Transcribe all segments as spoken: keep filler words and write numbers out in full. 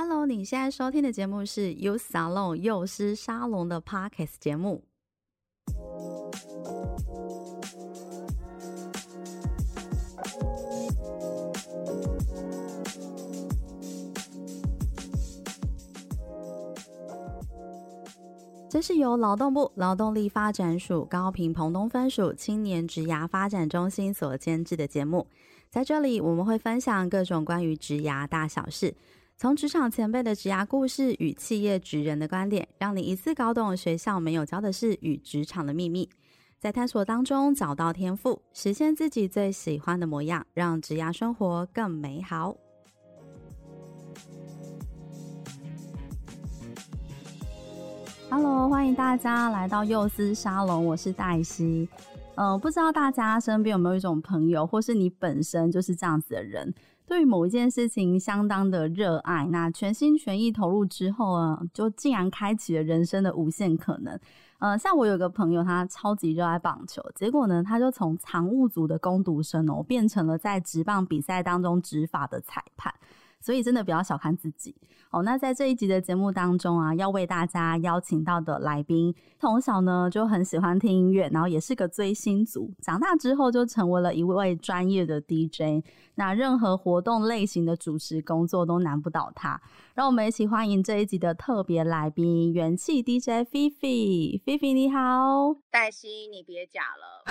Hello， 你现在收听的节目是 Youth Salon 幼师沙龙的 Podcast 节目。这是由劳动部劳动力发展署高屏澎东分署青年职涯发展中心所监制的节目，在这里我们会分享各种关于职涯大小事，从职场前辈的职涯故事与企业职人的观点，让你一次搞懂学校没有教的事与职场的秘密，在探索当中找到天赋，实现自己最喜欢的模样，让职涯生活更美好。Hello， 欢迎大家来到幼师沙龙，我是黛西。嗯、呃，不知道大家身边有没有一种朋友，或是你本身就是这样子的人，对于某一件事情相当的热爱，那全心全意投入之后啊，就竟然开启了人生的无限可能。呃，像我有个朋友，他超级热爱棒球，结果呢，他就从常务组的工读生哦，变成了在职棒比赛当中执法的裁判。所以真的不要小看自己哦。那在这一集的节目当中啊，要为大家邀请到的来宾，从小呢就很喜欢听音乐，然后也是个追星族，长大之后就成为了一位专业的 D J， 那任何活动类型的主持工作都难不倒他。让我们一起欢迎这一集的特别来宾，元气 D J FIFI。 FIFI 你好。黛西你别假了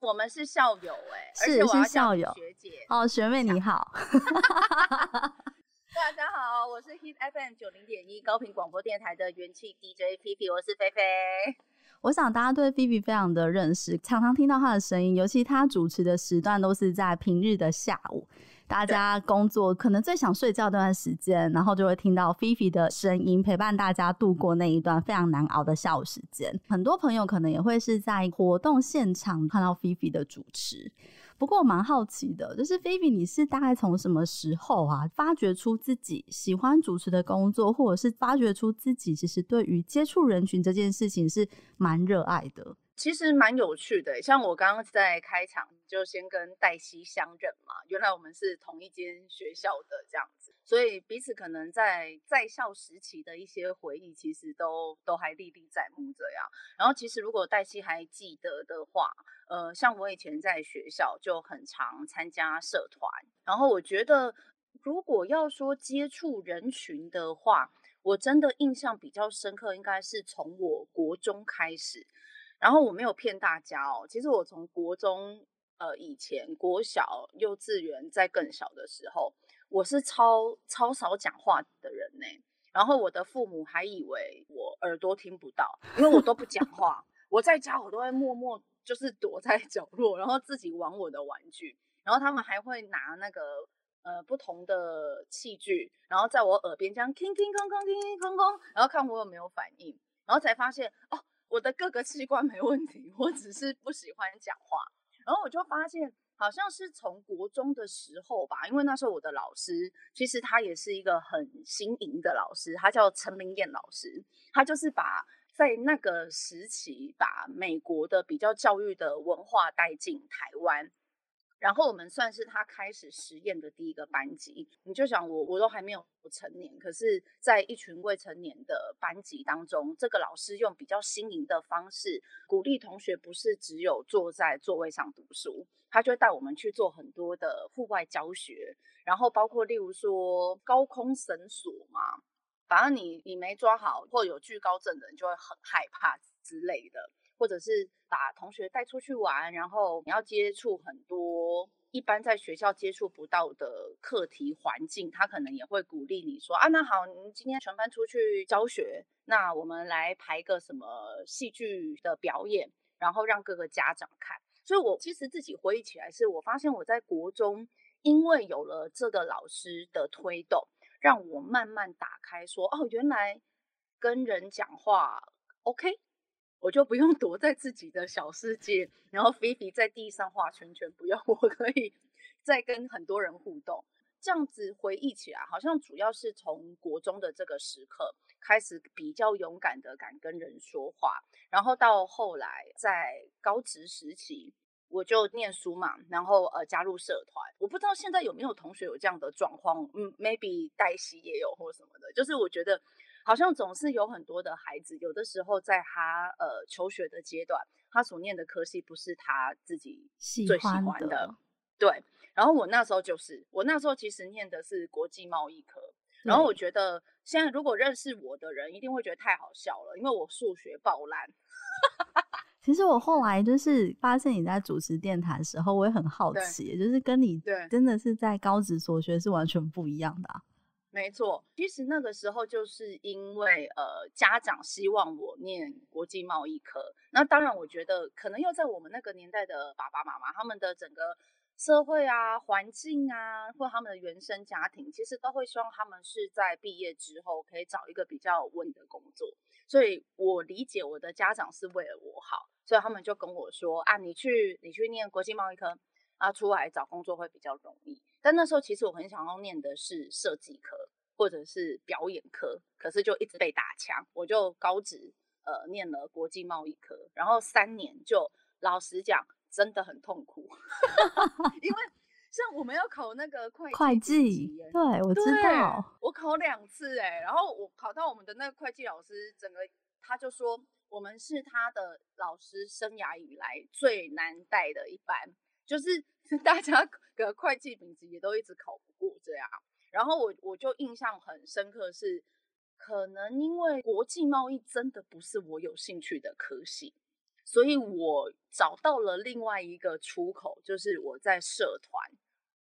我们是校友哎、欸，是而且我要叫你学姐哦，学妹你好大家好，我是 Hit F M 九十点一 高屏广播电台的元气 D J FIFI， 我是菲菲。我想大家对 FIFI 非常的认识，常常听到她的声音，尤其她主持的时段都是在平日的下午，大家工作可能最想睡觉那段时间，然后就会听到 FIFI 的声音陪伴大家度过那一段非常难熬的下午时间。很多朋友可能也会是在活动现场看到 FIFI 的主持。不过我蛮好奇的，就是 FIFI 你是大概从什么时候啊发掘出自己喜欢主持的工作，或者是发掘出自己其实对于接触人群这件事情是蛮热爱的？其实蛮有趣的，像我刚刚在开场就先跟黛西相认嘛，原来我们是同一间学校的这样子，所以彼此可能在在校时期的一些回忆其实都都还历历在目这样。然后其实如果黛西还记得的话，呃，像我以前在学校就很常参加社团，然后我觉得如果要说接触人群的话，我真的印象比较深刻应该是从我国中开始。然后我没有骗大家哦，其实我从国中呃以前国小幼稚园在更小的时候，我是超超少讲话的人呢。然后我的父母还以为我耳朵听不到，因为我都不讲话我在家我都会默默就是躲在角落，然后自己玩我的玩具，然后他们还会拿那个呃不同的器具，然后在我耳边这样叮叮咚咚叮叮咚咚，然后看我有没有反应，然后才发现哦，我的各个器官没问题，我只是不喜欢讲话。然后我就发现好像是从国中的时候吧，因为那时候我的老师其实他也是一个很新颖的老师，他叫陈明燕老师，他就是把在那个时期把美国的比较教育的文化带进台湾，然后我们算是他开始实验的第一个班级。你就想我我都还没有成年，可是在一群未成年的班级当中，这个老师用比较新颖的方式鼓励同学不是只有坐在座位上读书，他就带我们去做很多的户外教学，然后包括例如说高空绳索嘛，反正你你没抓好或有惧高症的人就会很害怕之类的，或者是把同学带出去玩，然后你要接触很多一般在学校接触不到的课题环境，他可能也会鼓励你说啊，那好，你今天全班出去教学，那我们来排个什么戏剧的表演，然后让各个家长看。所以我其实自己回忆起来是，我发现我在国中因为有了这个老师的推动，让我慢慢打开说哦，原来跟人讲话 OK，我就不用躲在自己的小世界，然后菲菲在地上画圈圈，不用，我可以再跟很多人互动。这样子回忆起来，好像主要是从国中的这个时刻开始比较勇敢的敢跟人说话，然后到后来在高职时期，我就念书嘛，然后呃加入社团。我不知道现在有没有同学有这样的状况，嗯 ，maybe 代系也有或什么的。就是我觉得好像总是有很多的孩子，有的时候在他呃求学的阶段，他所念的科系不是他自己最喜欢的。喜欢的对，然后我那时候就是，我那时候其实念的是国际贸易科。然后我觉得现在如果认识我的人一定会觉得太好笑了，因为我数学爆烂。其实我后来就是发现你在主持电台的时候，我也很好奇，就是跟你真的是在高职所学是完全不一样的、啊、没错。其实那个时候就是因为呃家长希望我念国际贸易科，那当然我觉得可能又在我们那个年代的爸爸妈妈他们的整个社会啊、环境啊，或他们的原生家庭，其实都会希望他们是在毕业之后可以找一个比较稳的工作。所以我理解我的家长是为了我好，所以他们就跟我说啊，你去你去念国际贸易科啊，出来找工作会比较容易。但那时候其实我很想要念的是设计科或者是表演科，可是就一直被打枪，我就高职呃念了国际贸易科，然后三年就老实讲。真的很痛苦因为像我们要考那个会计会计对我知道我考两次哎、欸，然后我考到我们的那个会计老师整个他就说我们是他的老师生涯以来最难带的一班，就是大家的会计丙级也都一直考不过这样。然后我我就印象很深刻是可能因为国际贸易真的不是我有兴趣的科系，所以我找到了另外一个出口，就是我在社团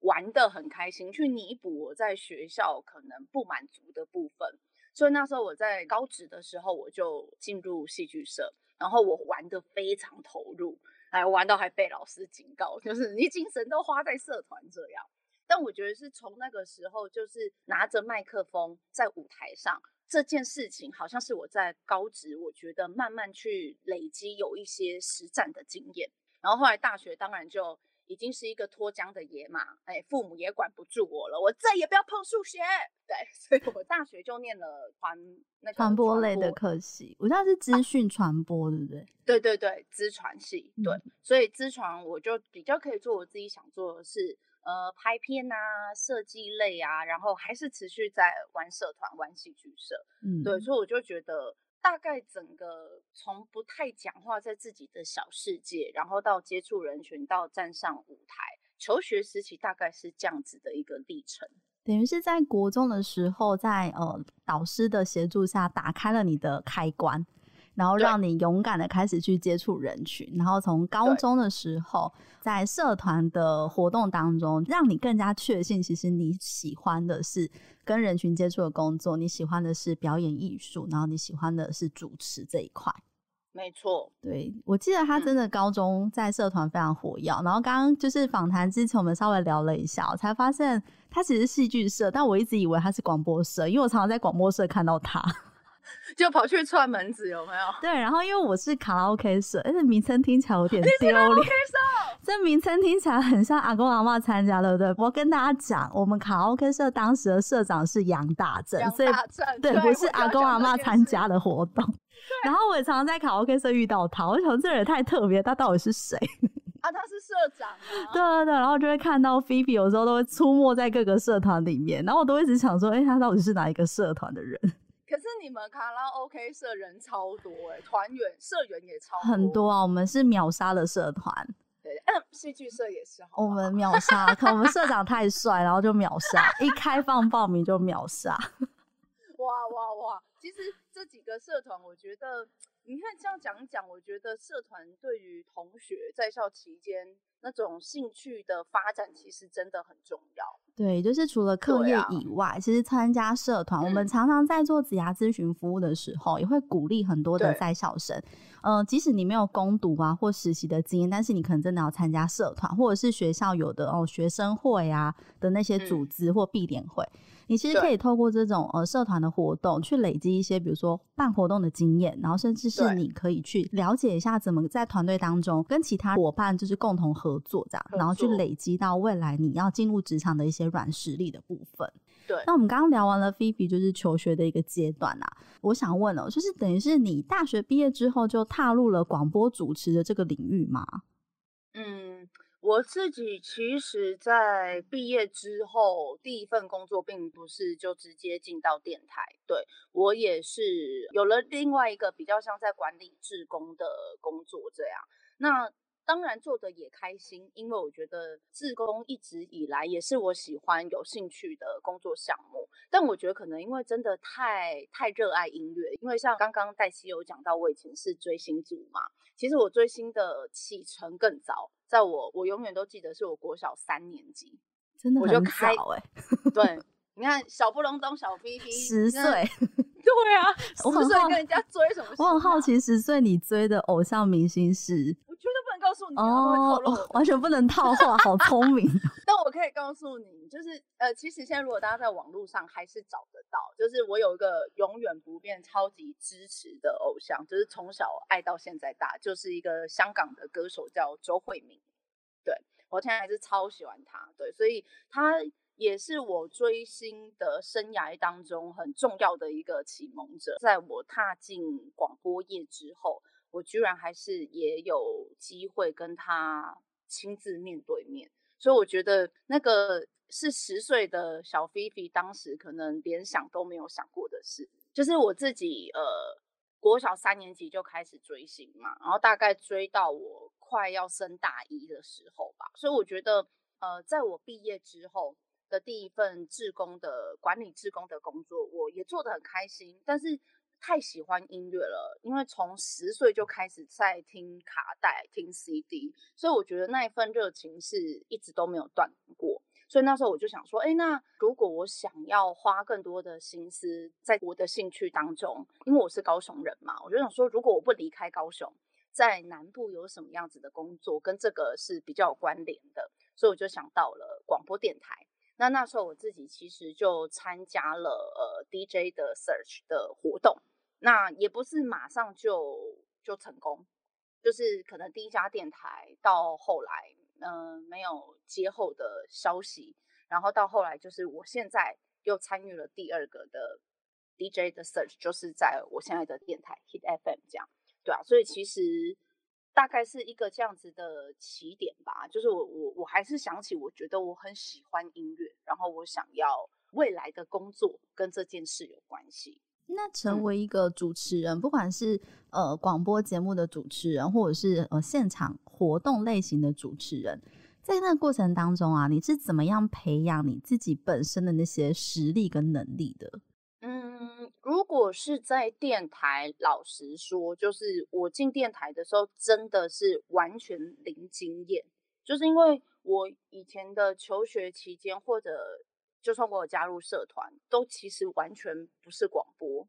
玩得很开心，去弥补我在学校可能不满足的部分。所以那时候我在高职的时候，我就进入戏剧社，然后我玩得非常投入，哎，玩到还被老师警告，就是你精神都花在社团这样。但我觉得是从那个时候，就是拿着麦克风在舞台上。这件事情好像是我在高职我觉得慢慢去累积有一些实战的经验，然后后来大学当然就已经是一个脱缰的野马，哎，父母也管不住我了，我再也不要碰数学，对，所以我大学就念了传那个传播类的科系，我那是资讯传播、啊、对不对？对对对，资传系，对、嗯、所以资传我就比较可以做我自己想做的事，呃，拍片啊，设计类啊，然后还是持续在玩社团、玩戏剧社，嗯，对，所以我就觉得大概整个从不太讲话，在自己的小世界，然后到接触人群，到站上舞台，求学时期大概是这样子的一个历程。等于是在国中的时候，在呃导师的协助下，打开了你的开关。然后让你勇敢的开始去接触人群，然后从高中的时候在社团的活动当中让你更加确信其实你喜欢的是跟人群接触的工作，你喜欢的是表演艺术，然后你喜欢的是主持这一块。没错，对，我记得他真的高中在社团非常活跃、嗯、然后刚刚就是访谈之前我们稍微聊了一下，我才发现他其实是戏剧社，但我一直以为他是广播社，因为我常常在广播社看到他就跑去串门子，有没有？对，然后因为我是卡拉 OK 社，但是名称听起来有点丢脸。这名称听起来很像阿公阿嬷参加，对不对？我跟大家讲，我们卡拉 OK 社当时的社长是杨大正，所以对，不是阿公阿嬷参加的活动。然后我也常常在卡拉 OK 社遇到他，我想这人太特别，他到底是谁？啊，他是社长啊。对对对，然后就会看到 菲菲 有时候都会出没在各个社团里面，然后我都一直想说，哎、欸，他到底是哪一个社团的人？可是你们卡拉 OK 社人超多欸，团员社员也超多很多啊，我们是秒杀的社团。对，嗯，戏剧社也是好，我们秒杀，可我们社长太帅，然后就秒杀，一开放报名就秒杀。哇哇哇！其实这几个社团，我觉得你看这样讲一讲，我觉得社团对于同学在校期间那种兴趣的发展，其实真的很重要。对，就是除了课业以外、啊、其实参加社团、嗯、我们常常在做职涯咨询服务的时候也会鼓励很多的在校生、呃、即使你没有攻读啊或实习的经验，但是你可能真的要参加社团或者是学校有的、哦、学生会啊的那些组织或必点会、嗯、你其实可以透过这种、呃、社团的活动去累积一些比如说办活动的经验，然后甚至是你可以去了解一下怎么在团队当中跟其他伙伴就是共同合作这样，然后去累积到未来你要进入职场的一些软实力的部分。对，那我们刚刚聊完了 菲菲 就是求学的一个阶段啊，我想问哦、喔，就是等于是你大学毕业之后就踏入了广播主持的这个领域吗？嗯，我自己其实在毕业之后第一份工作并不是就直接进到电台，对，我也是有了另外一个比较像在管理志工的工作这样。那当然做的也开心，因为我觉得志工一直以来也是我喜欢有兴趣的工作项目，但我觉得可能因为真的太太热爱音乐，因为像刚刚戴希有讲到我以前是追星族嘛，其实我追星的启程更早，在我我永远都记得是我国小三年级，真的很早欸对，你看小不隆咚小 B B 十岁对啊，我很好十岁跟人家追什么、啊、我很好奇十岁你追的偶像明星是，绝对不能告诉你，哦、oh, 哦，完全不能套话，好聪明。但我可以告诉你，就是呃，其实现在如果大家在网络上还是找得到，就是我有一个永远不变、超级支持的偶像，就是从小爱到现在大，就是一个香港的歌手叫周慧敏。对，我现在还是超喜欢他，对，所以他也是我追星的生涯当中很重要的一个启蒙者。在我踏进广播业之后，我居然还是也有机会跟他亲自面对面，所以我觉得那个是十岁的小 Fifi 当时可能连想都没有想过的事。就是我自己呃，国小三年级就开始追星嘛，然后大概追到我快要升大一的时候吧，所以我觉得呃，在我毕业之后的第一份志工的管理志工的工作，我也做得很开心，但是太喜欢音乐了，因为从十岁就开始在听卡带听 C D， 所以我觉得那一份热情是一直都没有断过。所以那时候我就想说，哎，那如果我想要花更多的心思在我的兴趣当中，因为我是高雄人嘛，我就想说如果我不离开高雄，在南部有什么样子的工作跟这个是比较有关联的，所以我就想到了广播电台。那那时候我自己其实就参加了呃 D J 的 search 的活动，那也不是马上就就成功，就是可能第一家电台到后来嗯、呃、没有接后的消息，然后到后来就是我现在又参与了第二个的 D J 的 search， 就是在我现在的电台 Hit F M 这样，对啊，所以其实大概是一个这样子的起点吧，就是我我我还是想起，我觉得我很喜欢音乐，然后我想要未来的工作跟这件事有关系。那成为一个主持人，嗯、不管是呃广播节目的主持人，或者是呃现场活动类型的主持人，在那个过程当中啊，你是怎么样培养你自己本身的那些实力跟能力的？嗯，如果是在电台，老实说，就是我进电台的时候真的是完全零经验，就是因为我以前的求学期间，或者就算我有加入社团，都其实完全不是广播，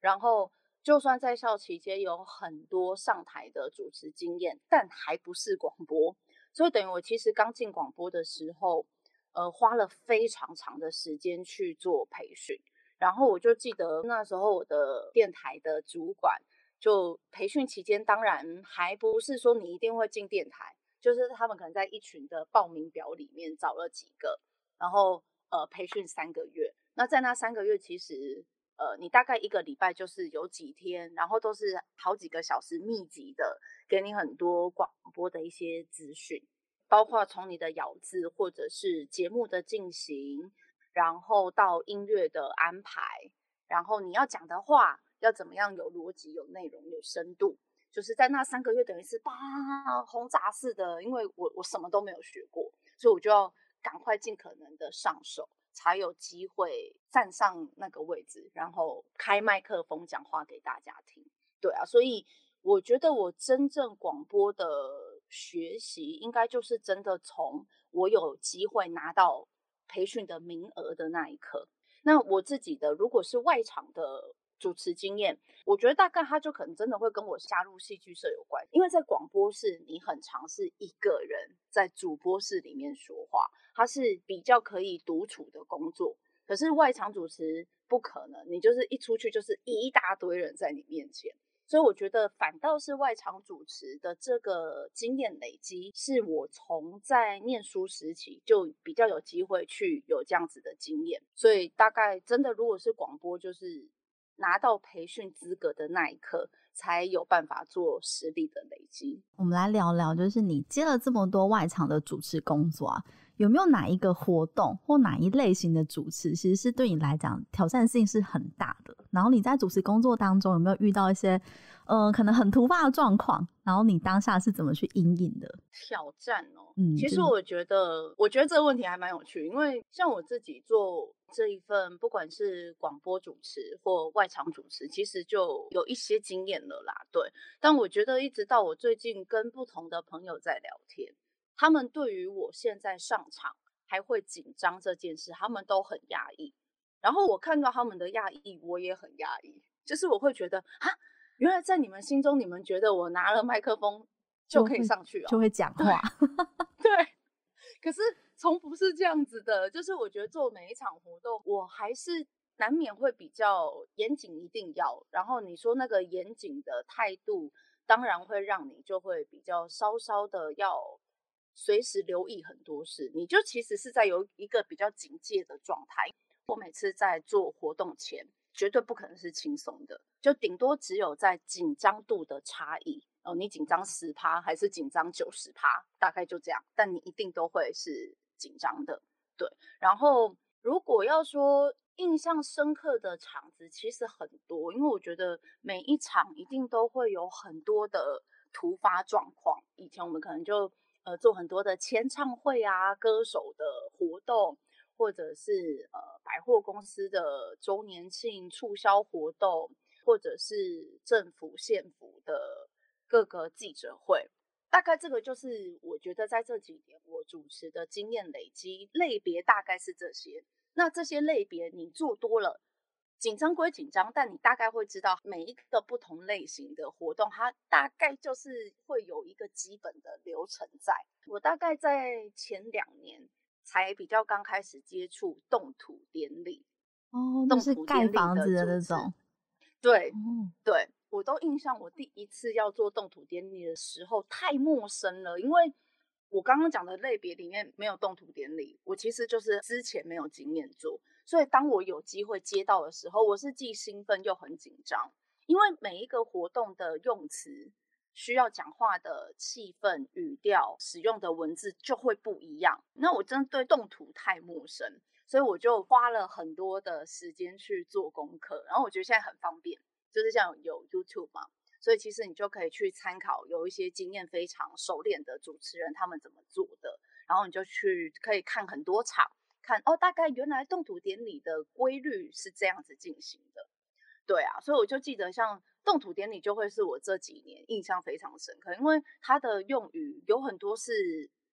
然后就算在校期间有很多上台的主持经验，但还不是广播，所以等于我其实刚进广播的时候，呃，花了非常长的时间去做培训。然后我就记得那时候我的电台的主管就培训期间，当然还不是说你一定会进电台，就是他们可能在一群的报名表里面找了几个，然后呃培训三个月。那在那三个月其实呃你大概一个礼拜就是有几天，然后都是好几个小时密集的给你很多广播的一些资讯，包括从你的咬字或者是节目的进行，然后到音乐的安排，然后你要讲的话要怎么样有逻辑有内容有深度，就是在那三个月等于是轰炸式的，因为我我什么都没有学过，所以我就要赶快尽可能的上手，才有机会站上那个位置，然后开麦克风讲话给大家听。对啊，所以我觉得我真正广播的学习应该就是真的从我有机会拿到培训的名额的那一刻。那我自己的如果是外场的主持经验，我觉得大概它就可能真的会跟我加入戏剧社有关，因为在广播室你很常是一个人在主播室里面说话，它是比较可以独处的工作，可是外场主持不可能，你就是一出去就是一大堆人在你面前，所以我觉得反倒是外场主持的这个经验累积，是我从在念书时期就比较有机会去有这样子的经验。所以大概真的如果是广播，就是拿到培训资格的那一刻才有办法做实力的累积。我们来聊聊，就是你接了这么多外场的主持工作啊，有没有哪一个活动或哪一类型的主持其实是对你来讲挑战性是很大的，然后你在主持工作当中有没有遇到一些呃，可能很突发的状况，然后你当下是怎么去因应的？挑战哦、嗯、其实我觉得我觉得这个问题还蛮有趣，因为像我自己做这一份不管是广播主持或外场主持其实就有一些经验了啦，对，但我觉得一直到我最近跟不同的朋友在聊天，他们对于我现在上场还会紧张这件事他们都很压抑，然后我看到他们的压抑我也很压抑，就是我会觉得啊，原来在你们心中你们觉得我拿了麦克风就可以上去、哦、就会讲话 对, 对，可是从不是这样子的，就是我觉得做每一场活动我还是难免会比较严谨，一定要，然后你说那个严谨的态度当然会让你就会比较稍稍的要随时留意很多事，你就其实是在有一个比较警戒的状态。我每次在做活动前绝对不可能是轻松的，就顶多只有在紧张度的差异、哦、你紧张 百分之十 还是紧张 百分之九十 大概就这样，但你一定都会是紧张的，对。然后如果要说印象深刻的场子其实很多，因为我觉得每一场一定都会有很多的突发状况，以前我们可能就呃，做很多的签唱会啊，歌手的活动，或者是呃百货公司的周年庆促销活动，或者是政府县府的各个记者会，大概这个就是我觉得在这几年我主持的经验累积，类别大概是这些。那这些类别你做多了，紧张归紧张，但你大概会知道每一个不同类型的活动它大概就是会有一个基本的流程在。我大概在前两年才比较刚开始接触动土典礼，哦，那是盖房子的那种，对、哦、对，我都印象我第一次要做动土典礼的时候太陌生了，因为我刚刚讲的类别里面没有动土典礼，我其实就是之前没有经验做，所以当我有机会接到的时候我是既兴奋又很紧张，因为每一个活动的用词需要讲话的气氛语调使用的文字就会不一样，那我真的对动土太陌生，所以我就花了很多的时间去做功课，然后我觉得现在很方便，就是像有 YouTube 嘛，所以其实你就可以去参考有一些经验非常熟练的主持人他们怎么做的，然后你就去可以看很多场，看哦，大概原来动土典礼的规律是这样子进行的，对啊，所以我就记得像动土典礼就会是我这几年印象非常深刻，因为它的用语有很多是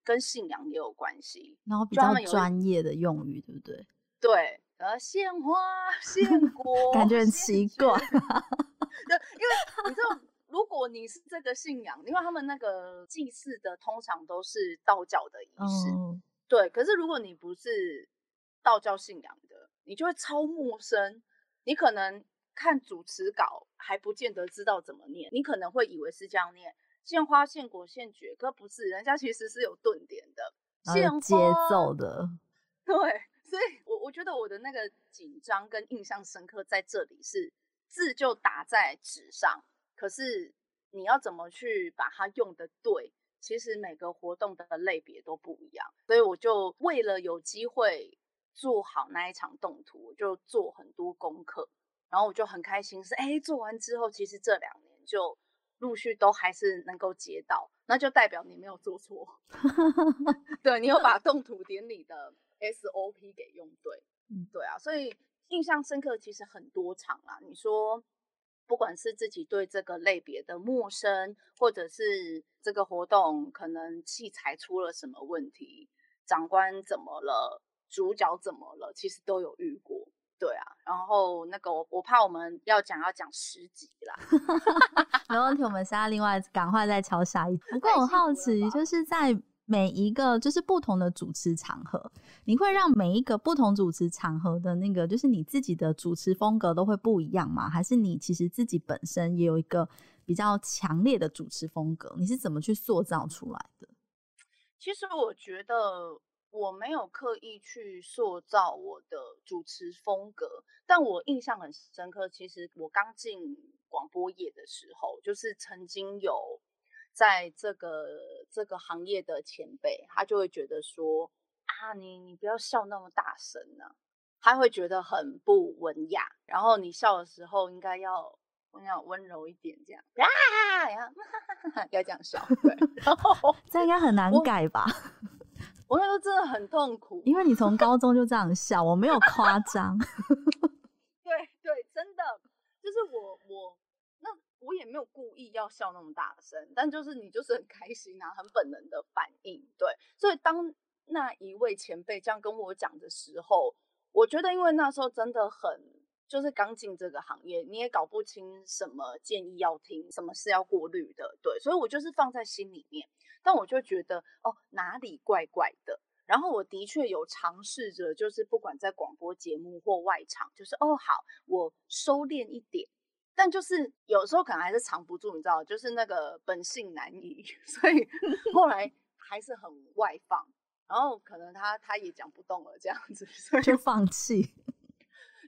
跟信仰也有关系，然后比较专业的用语，对不对？对，呃，献花、献果，感觉很奇怪。因为你知道，如果你是这个信仰，因为他们那个祭祀的通常都是道教的仪式。Oh.对，可是如果你不是道教信仰的你就会超陌生，你可能看主持稿还不见得知道怎么念，你可能会以为是这样念献花献果献爵，可不是，人家其实是有顿点的，献花节奏的，对，所以 我, 我觉得我的那个紧张跟印象深刻在这里是字就打在纸上，可是你要怎么去把它用得对，其实每个活动的类别都不一样，所以我就为了有机会做好那一场动图，我就做很多功课，然后我就很开心是哎，做完之后其实这两年就陆续都还是能够接到，那就代表你没有做错对，你有把动图典礼的 S O P 给用对，对啊，所以印象深刻其实很多场啦，你说不管是自己对这个类别的陌生，或者是这个活动可能器材出了什么问题，长官怎么了，主角怎么了，其实都有遇过，对啊，然后那个 我, 我怕我们要讲要讲十集啦没问题，我们现在另外赶快再敲下一集。不过我好奇就是在每一个就是不同的主持场合，你会让每一个不同主持场合的那个就是你自己的主持风格都会不一样吗？还是你其实自己本身也有一个比较强烈的主持风格，你是怎么去塑造出来的？其实我觉得我没有刻意去塑造我的主持风格，但我印象很深刻，其实我刚进广播业的时候，就是曾经有在这个这个行业的前辈，他就会觉得说啊，你你不要笑那么大声啊，他会觉得很不文雅，然后你笑的时候应该要我想温柔一点，这样啊，然后要这样笑，对，然后这应该很难改吧？我那时候真的很痛苦，因为你从高中就这样笑，我没有夸张。对对，真的就是我我那我也没有故意要笑那么大声，但就是你就是很开心啊，很本能的反应，对。所以当那一位前辈这样跟我讲的时候，我觉得因为那时候真的很。就是刚进这个行业，你也搞不清什么建议要听，什么是要过滤的，对，所以我就是放在心里面，但我就觉得哦哪里怪怪的，然后我的确有尝试着，就是不管在广播节目或外场，就是哦好，我收敛一点，但就是有时候可能还是藏不住，你知道，就是那个本性难移，所以后来还是很外放，然后可能他他也讲不动了这样子，所以就放弃。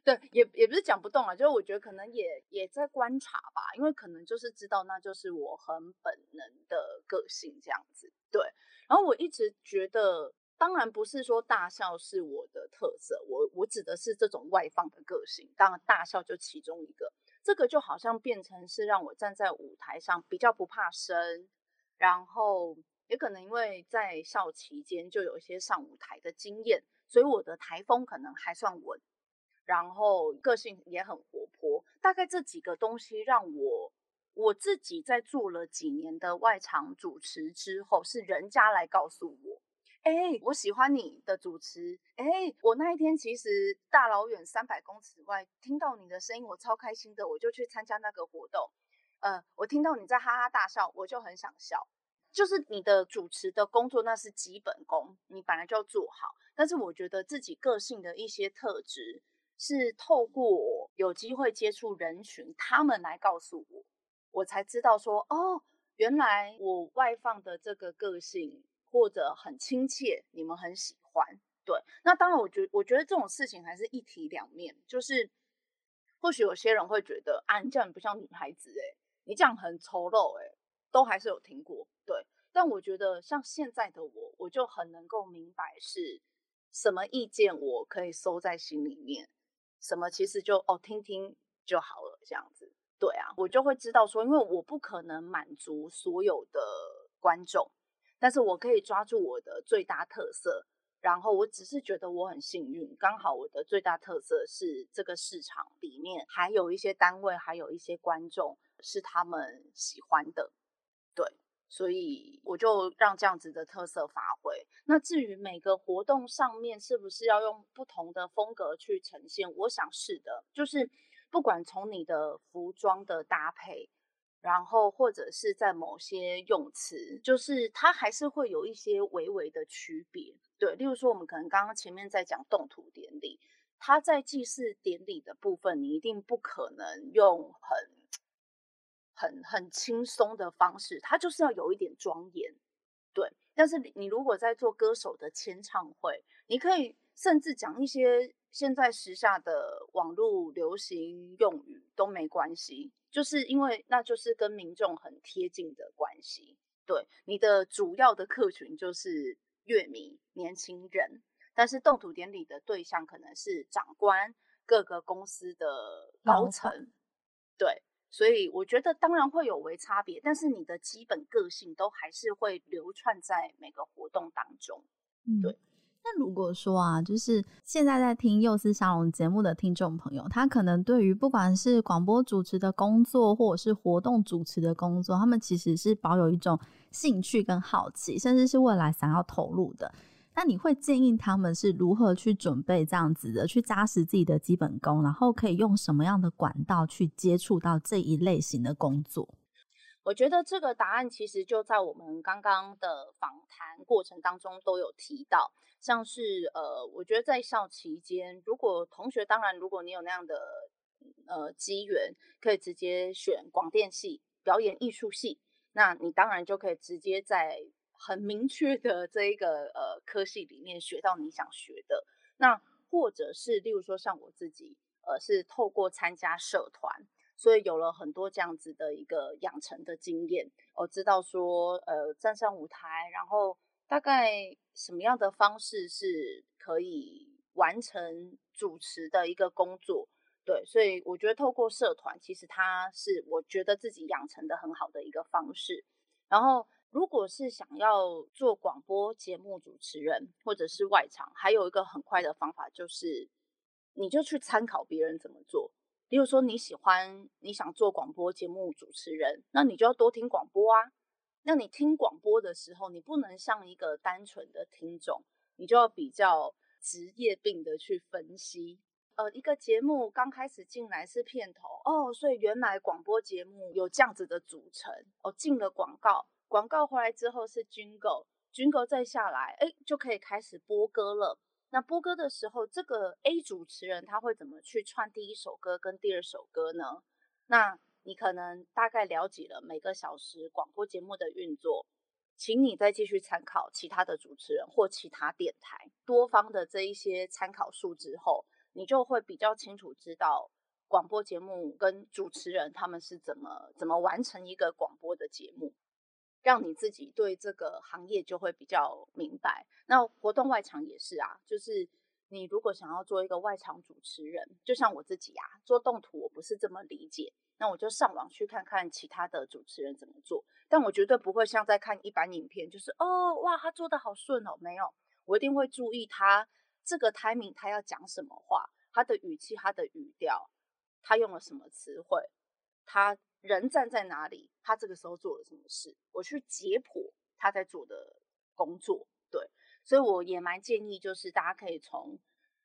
对，也也不是讲不动啊，就是我觉得可能也也在观察吧，因为可能就是知道那就是我很本能的个性这样子，对。然后我一直觉得，当然不是说大笑是我的特色，我我指的是这种外放的个性，当然大笑就其中一个，这个就好像变成是让我站在舞台上比较不怕生，然后也可能因为在校期间就有一些上舞台的经验，所以我的台风可能还算稳。然后个性也很活泼，大概这几个东西让我我自己在做了几年的外场主持之后，是人家来告诉我，哎，我喜欢你的主持，哎，我那一天其实大老远三百公尺外听到你的声音，我超开心的，我就去参加那个活动，呃，我听到你在哈哈大笑，我就很想笑。就是你的主持的工作那是基本功，你本来就要做好，但是我觉得自己个性的一些特质。是透过有机会接触人群，他们来告诉我，我才知道说，哦，原来我外放的这个个性或者很亲切，你们很喜欢，对。那当然我觉得，我觉得这种事情还是一体两面，就是或许有些人会觉得啊，你这样不像女孩子欸，你这样很丑陋欸，都还是有听过，对。但我觉得像现在的我，我就很能够明白是什么意见我可以收在心里面。什么其实就哦听听就好了这样子，对啊，我就会知道说，因为我不可能满足所有的观众，但是我可以抓住我的最大特色，然后我只是觉得我很幸运，刚好我的最大特色是这个市场里面还有一些单位还有一些观众是他们喜欢的，对，所以我就让这样子的特色发挥。那至于每个活动上面是不是要用不同的风格去呈现，我想是的，就是不管从你的服装的搭配，然后或者是在某些用词，就是它还是会有一些微微的区别，对。例如说我们可能刚刚前面在讲动土典礼，它在祭祀典礼的部分，你一定不可能用很很很轻松的方式，它就是要有一点庄严，对。但是你如果在做歌手的签唱会，你可以甚至讲一些现在时下的网络流行用语都没关系，就是因为那就是跟民众很贴近的关系，对。你的主要的客群就是乐迷、年轻人，但是动土典礼的对象可能是长官、各个公司的高层，对。所以我觉得当然会有微差别，但是你的基本个性都还是会流窜在每个活动当中，对、嗯、那如果说啊，就是现在在听幼师沙龙节目的听众朋友，他可能对于不管是广播主持的工作或者是活动主持的工作，他们其实是保有一种兴趣跟好奇，甚至是未来想要投入的，那你会建议他们是如何去准备这样子的，去扎实自己的基本功，然后可以用什么样的管道去接触到这一类型的工作？我觉得这个答案其实就在我们刚刚的访谈过程当中都有提到，像是呃，我觉得在校期间，如果同学，当然如果你有那样的呃机缘，可以直接选广电系、表演艺术系，那你当然就可以直接在很明确的这一个呃科系里面学到你想学的，那或者是例如说像我自己呃是透过参加社团，所以有了很多这样子的一个养成的经验，我知道说呃站上舞台，然后大概什么样的方式是可以完成主持的一个工作。对，所以我觉得透过社团其实它是我觉得自己养成的很好的一个方式。然后如果是想要做广播节目主持人或者是外场，还有一个很快的方法就是你就去参考别人怎么做。例如说你喜欢你想做广播节目主持人，那你就要多听广播啊。那你听广播的时候，你不能像一个单纯的听众，你就要比较职业病的去分析。呃，一个节目刚开始进来是片头哦，所以原来广播节目有这样子的组成哦，进了广告，广告回来之后是 Jingle， Jingle 再下来，哎，就可以开始播歌了。那播歌的时候，这个 A 主持人他会怎么去串第一首歌跟第二首歌呢？那你可能大概了解了每个小时广播节目的运作，请你再继续参考其他的主持人或其他电台，多方的这一些参考数之后，你就会比较清楚知道广播节目跟主持人他们是怎么怎么完成一个广播的节目，让你自己对这个行业就会比较明白。那活动外场也是啊，就是你如果想要做一个外场主持人，就像我自己啊，做动图我不是这么理解，那我就上网去看看其他的主持人怎么做，但我绝对不会像在看一般影片，就是哦哇他做得好顺哦，没有，我一定会注意他这个 timing 他要讲什么话，他的语气，他的语调，他用了什么词汇，他人站在哪里，他这个时候做了什么事，我去解剖他在做的工作。对，所以我也蛮建议就是大家可以从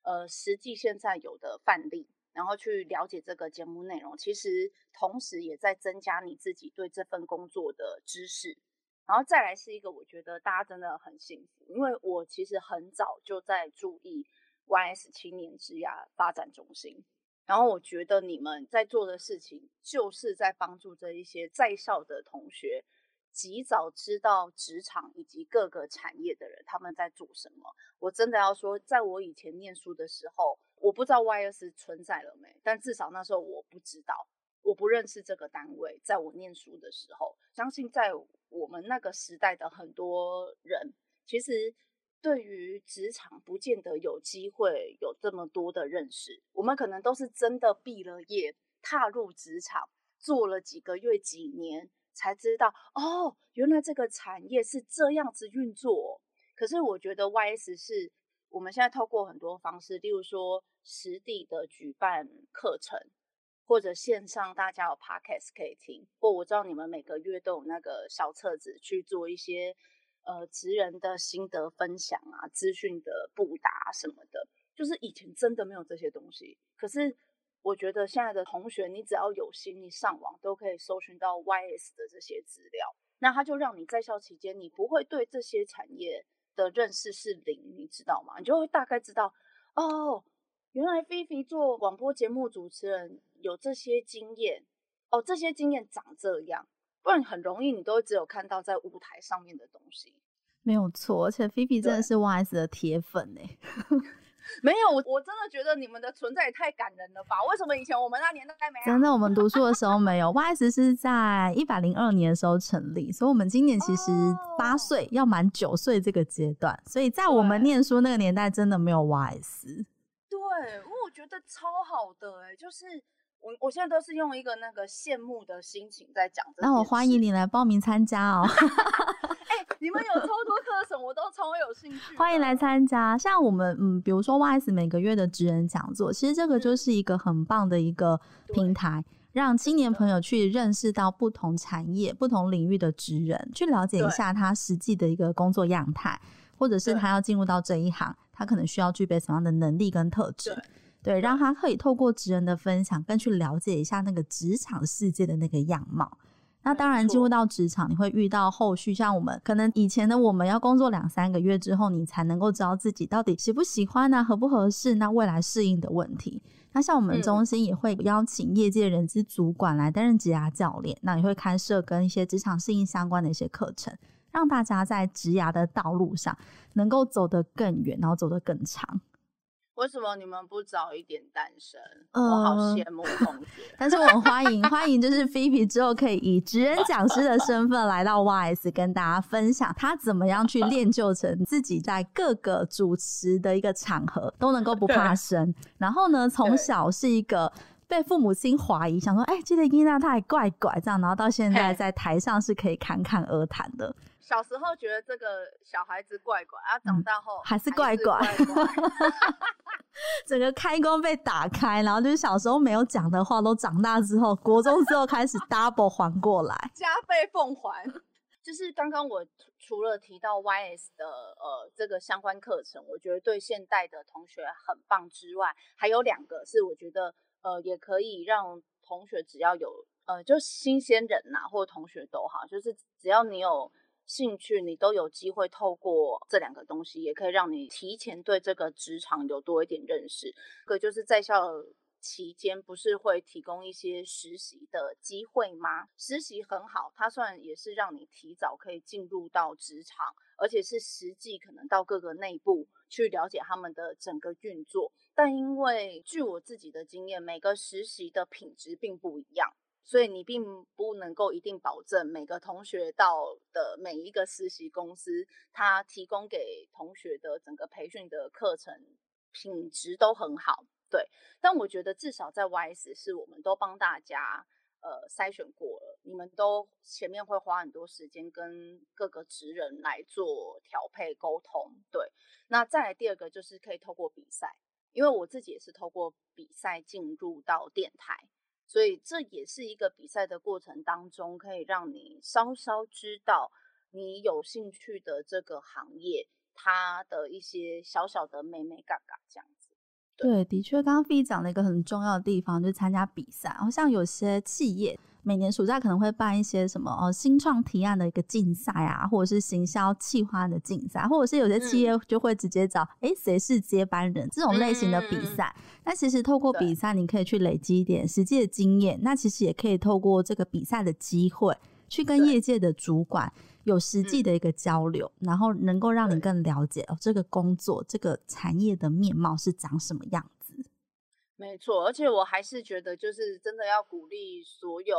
呃实际现在有的范例，然后去了解这个节目内容，其实同时也在增加你自己对这份工作的知识。然后再来是一个我觉得大家真的很幸福，因为我其实很早就在注意 Y S 青年职涯发展中心，然后我觉得你们在做的事情就是在帮助这一些在校的同学及早知道职场以及各个产业的人他们在做什么。我真的要说在我以前念书的时候，我不知道 Y S 存在了没，但至少那时候我不知道，我不认识这个单位，在我念书的时候，相信在我们那个时代的很多人其实对于职场不见得有机会有这么多的认识，我们可能都是真的毕了业踏入职场做了几个月几年才知道哦原来这个产业是这样子运作。可是我觉得 Y S 是我们现在透过很多方式，例如说实地的举办课程，或者线上大家有 podcast 可以听，或我知道你们每个月都有那个小册子去做一些呃职人的心得分享啊，资讯的布达什么的，就是以前真的没有这些东西。可是我觉得现在的同学你只要有心，你上网都可以搜寻到 Y S 的这些资料，那它就让你在校期间你不会对这些产业的认识是零，你知道吗？你就会大概知道哦原来 Fifi 做广播节目主持人有这些经验哦，这些经验长这样，不然很容易你都只有看到在舞台上面的东西。没有错，而且 Fifi 真的是 Y S 的铁粉耶没有，我真的觉得你们的存在也太感人了吧，为什么以前我们那年代没有、啊、真的我们读书的时候没有Y S 是在一百零二年的时候成立，所以我们今年其实八岁、oh. 要满九岁这个阶段，所以在我们念书那个年代真的没有 Y S。 对，我觉得超好的耶，就是我我现在都是用一个那个羡慕的心情在讲这件事。那我欢迎你来报名参加哦哎、欸，你们有超多课程我都超有兴趣，欢迎来参加。像我们嗯，比如说 Y S 每个月的职人讲座，其实这个就是一个很棒的一个平台，让青年朋友去认识到不同产业不同领域的职人，去了解一下他实际的一个工作样态，或者是他要进入到这一行他可能需要具备什么样的能力跟特质。对，让他可以透过职人的分享更去了解一下那个职场世界的那个样貌。那当然进入到职场你会遇到后续，像我们可能以前的我们要工作两三个月之后你才能够知道自己到底喜不喜欢啊，合不合适，那未来适应的问题。那像我们中心也会邀请业界人资主管来担任职涯教练，那也会开设跟一些职场适应相关的一些课程，让大家在职涯的道路上能够走得更远，然后走得更长。为什么你们不早一点诞生、呃、我好羡慕同学但是我很欢迎欢迎就是 Fifi 之后可以以职人讲师的身份来到 Y S 跟大家分享她怎么样去练就成自己在各个主持的一个场合都能够不怕生，然后呢从小是一个被父母亲怀疑想说哎、欸，这个囡仔她还怪怪这样，然后到现在在台上是可以侃侃而谈的。小时候觉得这个小孩子怪怪啊，长大后、嗯、还是怪怪，还是怪怪整个开关被打开，然后就是小时候没有讲的话都长大之后国中之后开始 double 还过来加倍奉还。就是刚刚我除了提到 Y S 的呃这个相关课程我觉得对现代的同学很棒之外，还有两个是我觉得呃也可以让同学只要有呃就新鲜人啊或同学都好，就是只要你有兴趣你都有机会透过这两个东西也可以让你提前对这个职场有多一点认识。这个就是在校期间不是会提供一些实习的机会吗？实习很好，它算也是让你提早可以进入到职场，而且是实际可能到各个内部去了解他们的整个运作。但因为据我自己的经验，每个实习的品质并不一样，所以你并不能够一定保证每个同学到的每一个实习公司他提供给同学的整个培训的课程品质都很好。对，但我觉得至少在 Y S 是我们都帮大家呃筛选过了，你们都前面会花很多时间跟各个职人来做调配沟通。对，那再来第二个就是可以透过比赛，因为我自己也是透过比赛进入到电台，所以这也是一个比赛的过程当中可以让你稍稍知道你有兴趣的这个行业它的一些小小的美美嘎嘎这样子。 对, 对的确刚刚 Fifi 讲了一个很重要的地方就是参加比赛，好像有些企业每年暑假可能会办一些什么、哦、新创提案的一个竞赛啊，或者是行销企划的竞赛，或者是有些企业就会直接找哎谁、嗯、是接班人这种类型的比赛、嗯、那其实透过比赛你可以去累积一点实际的经验，那其实也可以透过这个比赛的机会去跟业界的主管有实际的一个交流、嗯、然后能够让你更了解、哦、这个工作这个产业的面貌是长什么样子。没错，而且我还是觉得就是真的要鼓励所有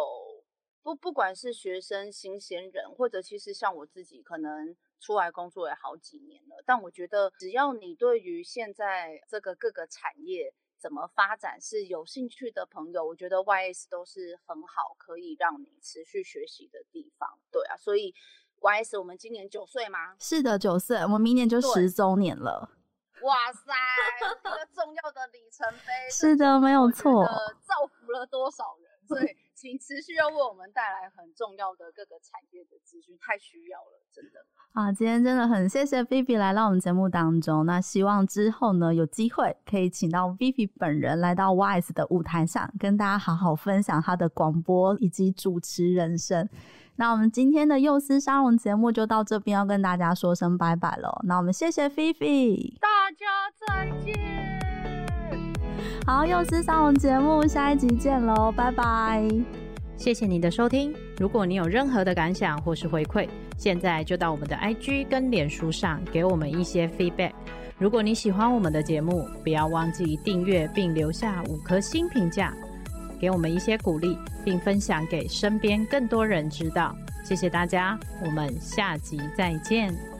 不不管是学生新鲜人，或者其实像我自己可能出来工作也好几年了，但我觉得只要你对于现在这个各个产业怎么发展是有兴趣的朋友，我觉得 Y S 都是很好可以让你持续学习的地方。对啊，所以 Y S 我们今年九岁吗？是的，九岁，我们明年就十周年了。哇塞，一个重要的里程碑是的，没有错，造福了多少人所以请持续要为我们带来很重要的各个产业的资讯，太需要了，真的啊！今天真的很谢谢 Fifi 来到我们节目当中，那希望之后呢有机会可以请到 Fifi 本人来到 Y S 的舞台上跟大家好好分享她的广播以及主持人生。那我们今天的幼师沙龙节目就到这边，要跟大家说声拜拜了。那我们谢谢 Fifi， 大家再见。好，幼师沙龙节目下一集见喽，拜拜！谢谢你的收听。如果你有任何的感想或是回馈，现在就到我们的 I G 跟脸书上给我们一些 feedback。如果你喜欢我们的节目，不要忘记订阅并留下五颗星评价，给我们一些鼓励，并分享给身边更多人知道。谢谢大家，我们下集再见。